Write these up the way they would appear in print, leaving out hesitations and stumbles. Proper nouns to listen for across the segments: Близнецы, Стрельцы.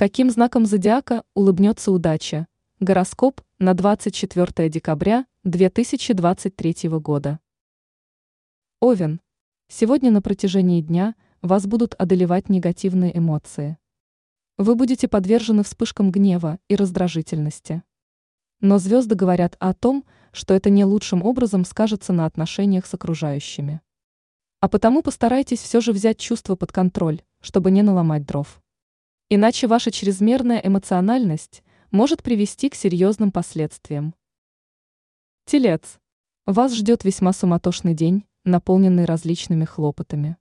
Каким знаком зодиака улыбнется удача? Гороскоп на 24 декабря 2023 года. Овен. Сегодня на протяжении дня вас будут одолевать негативные эмоции. Вы будете подвержены вспышкам гнева и раздражительности. Но звезды говорят о том, что это не лучшим образом скажется на отношениях с окружающими. А потому постарайтесь все же взять чувства под контроль, чтобы не наломать дров. Иначе ваша чрезмерная эмоциональность может привести к серьезным последствиям. Телец. Вас ждет весьма суматошный день, наполненный различными хлопотами.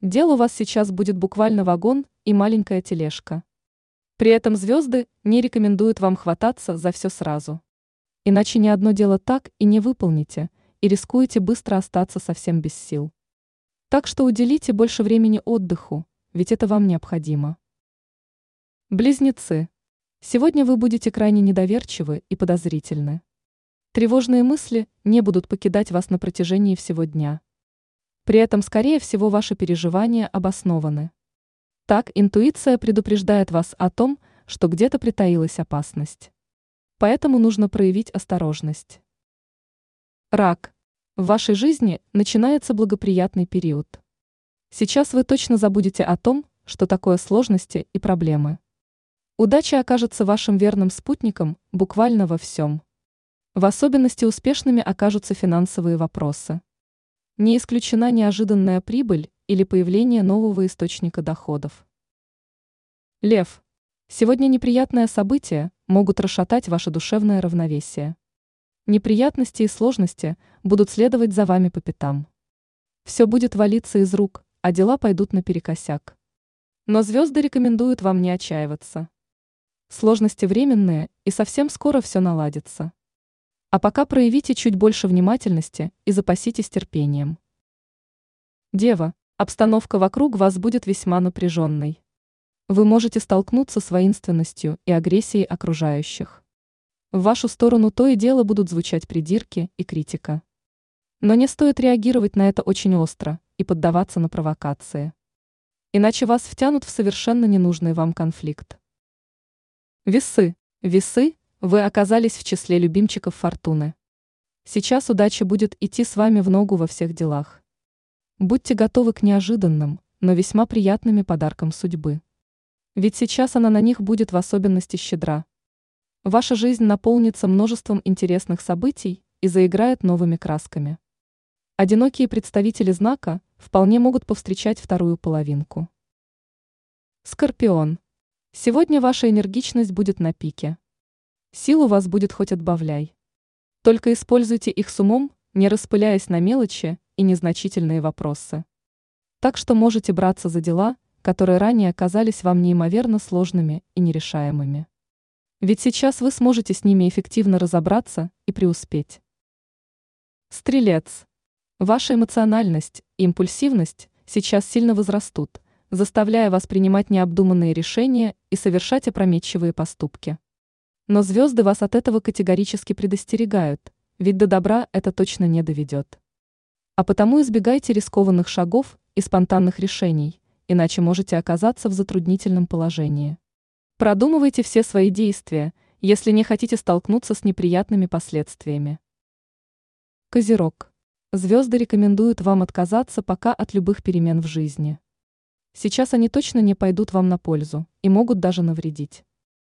Дел у вас сейчас будет буквально вагон и маленькая тележка. При этом звезды не рекомендуют вам хвататься за все сразу. Иначе ни одно дело так и не выполните, и рискуете быстро остаться совсем без сил. Так что уделите больше времени отдыху, ведь это вам необходимо. Близнецы. Сегодня вы будете крайне недоверчивы и подозрительны. Тревожные мысли не будут покидать вас на протяжении всего дня. При этом, скорее всего, ваши переживания обоснованы. Так интуиция предупреждает вас о том, что где-то притаилась опасность. Поэтому нужно проявить осторожность. Рак. В вашей жизни начинается благоприятный период. Сейчас вы точно забудете о том, что такое сложности и проблемы. Удача окажется вашим верным спутником буквально во всем. В особенности успешными окажутся финансовые вопросы. Не исключена неожиданная прибыль или появление нового источника доходов. Лев. Сегодня неприятные события могут расшатать ваше душевное равновесие. Неприятности и сложности будут следовать за вами по пятам. Все будет валиться из рук, а дела пойдут наперекосяк. Но звезды рекомендуют вам не отчаиваться. Сложности временные, и совсем скоро все наладится. А пока проявите чуть больше внимательности и запаситесь терпением. Дева, обстановка вокруг вас будет весьма напряженной. Вы можете столкнуться с воинственностью и агрессией окружающих. В вашу сторону то и дело будут звучать придирки и критика. Но не стоит реагировать на это очень остро и поддаваться на провокации. Иначе вас втянут в совершенно ненужный вам конфликт. Весы. Весы, вы оказались в числе любимчиков фортуны. Сейчас удача будет идти с вами в ногу во всех делах. Будьте готовы к неожиданным, но весьма приятным подаркам судьбы. Ведь сейчас она на них будет в особенности щедра. Ваша жизнь наполнится множеством интересных событий и заиграет новыми красками. Одинокие представители знака вполне могут повстречать вторую половинку. Скорпион. Сегодня ваша энергичность будет на пике. Сил у вас будет хоть отбавляй. Только используйте их с умом, не распыляясь на мелочи и незначительные вопросы. Так что можете браться за дела, которые ранее казались вам неимоверно сложными и нерешаемыми. Ведь сейчас вы сможете с ними эффективно разобраться и преуспеть. Стрелец. Ваша эмоциональность и импульсивность сейчас сильно возрастут, заставляя вас принимать необдуманные решения и совершать опрометчивые поступки. Но звезды вас от этого категорически предостерегают, ведь до добра это точно не доведет. А потому избегайте рискованных шагов и спонтанных решений, иначе можете оказаться в затруднительном положении. Продумывайте все свои действия, если не хотите столкнуться с неприятными последствиями. Козерог. Звезды рекомендуют вам отказаться пока от любых перемен в жизни. Сейчас они точно не пойдут вам на пользу и могут даже навредить.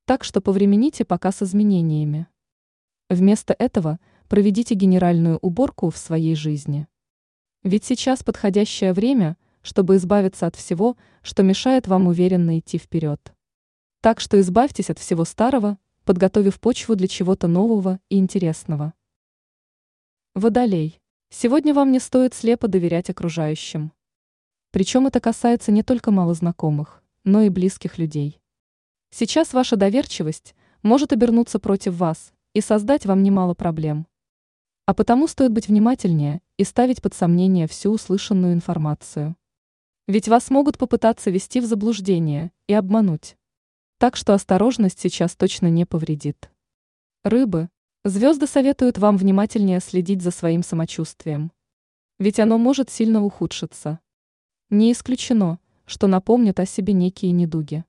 Так что повремените пока с изменениями. Вместо этого проведите генеральную уборку в своей жизни. Ведь сейчас подходящее время, чтобы избавиться от всего, что мешает вам уверенно идти вперед. Так что избавьтесь от всего старого, подготовив почву для чего-то нового и интересного. Водолей. Сегодня вам не стоит слепо доверять окружающим. Причем это касается не только малознакомых, но и близких людей. Сейчас ваша доверчивость может обернуться против вас и создать вам немало проблем. А потому стоит быть внимательнее и ставить под сомнение всю услышанную информацию. Ведь вас могут попытаться ввести в заблуждение и обмануть. Так что осторожность сейчас точно не повредит. Рыбы. Звезды советуют вам внимательнее следить за своим самочувствием. Ведь оно может сильно ухудшиться. Не исключено, что напомнят о себе некие недуги.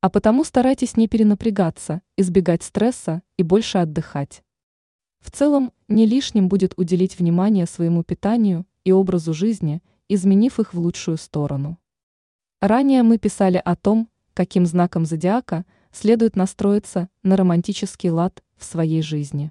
А потому старайтесь не перенапрягаться, избегать стресса и больше отдыхать. В целом, не лишним будет уделить внимание своему питанию и образу жизни, изменив их в лучшую сторону. Ранее мы писали о том, каким знаком зодиака следует настроиться на романтический лад в своей жизни.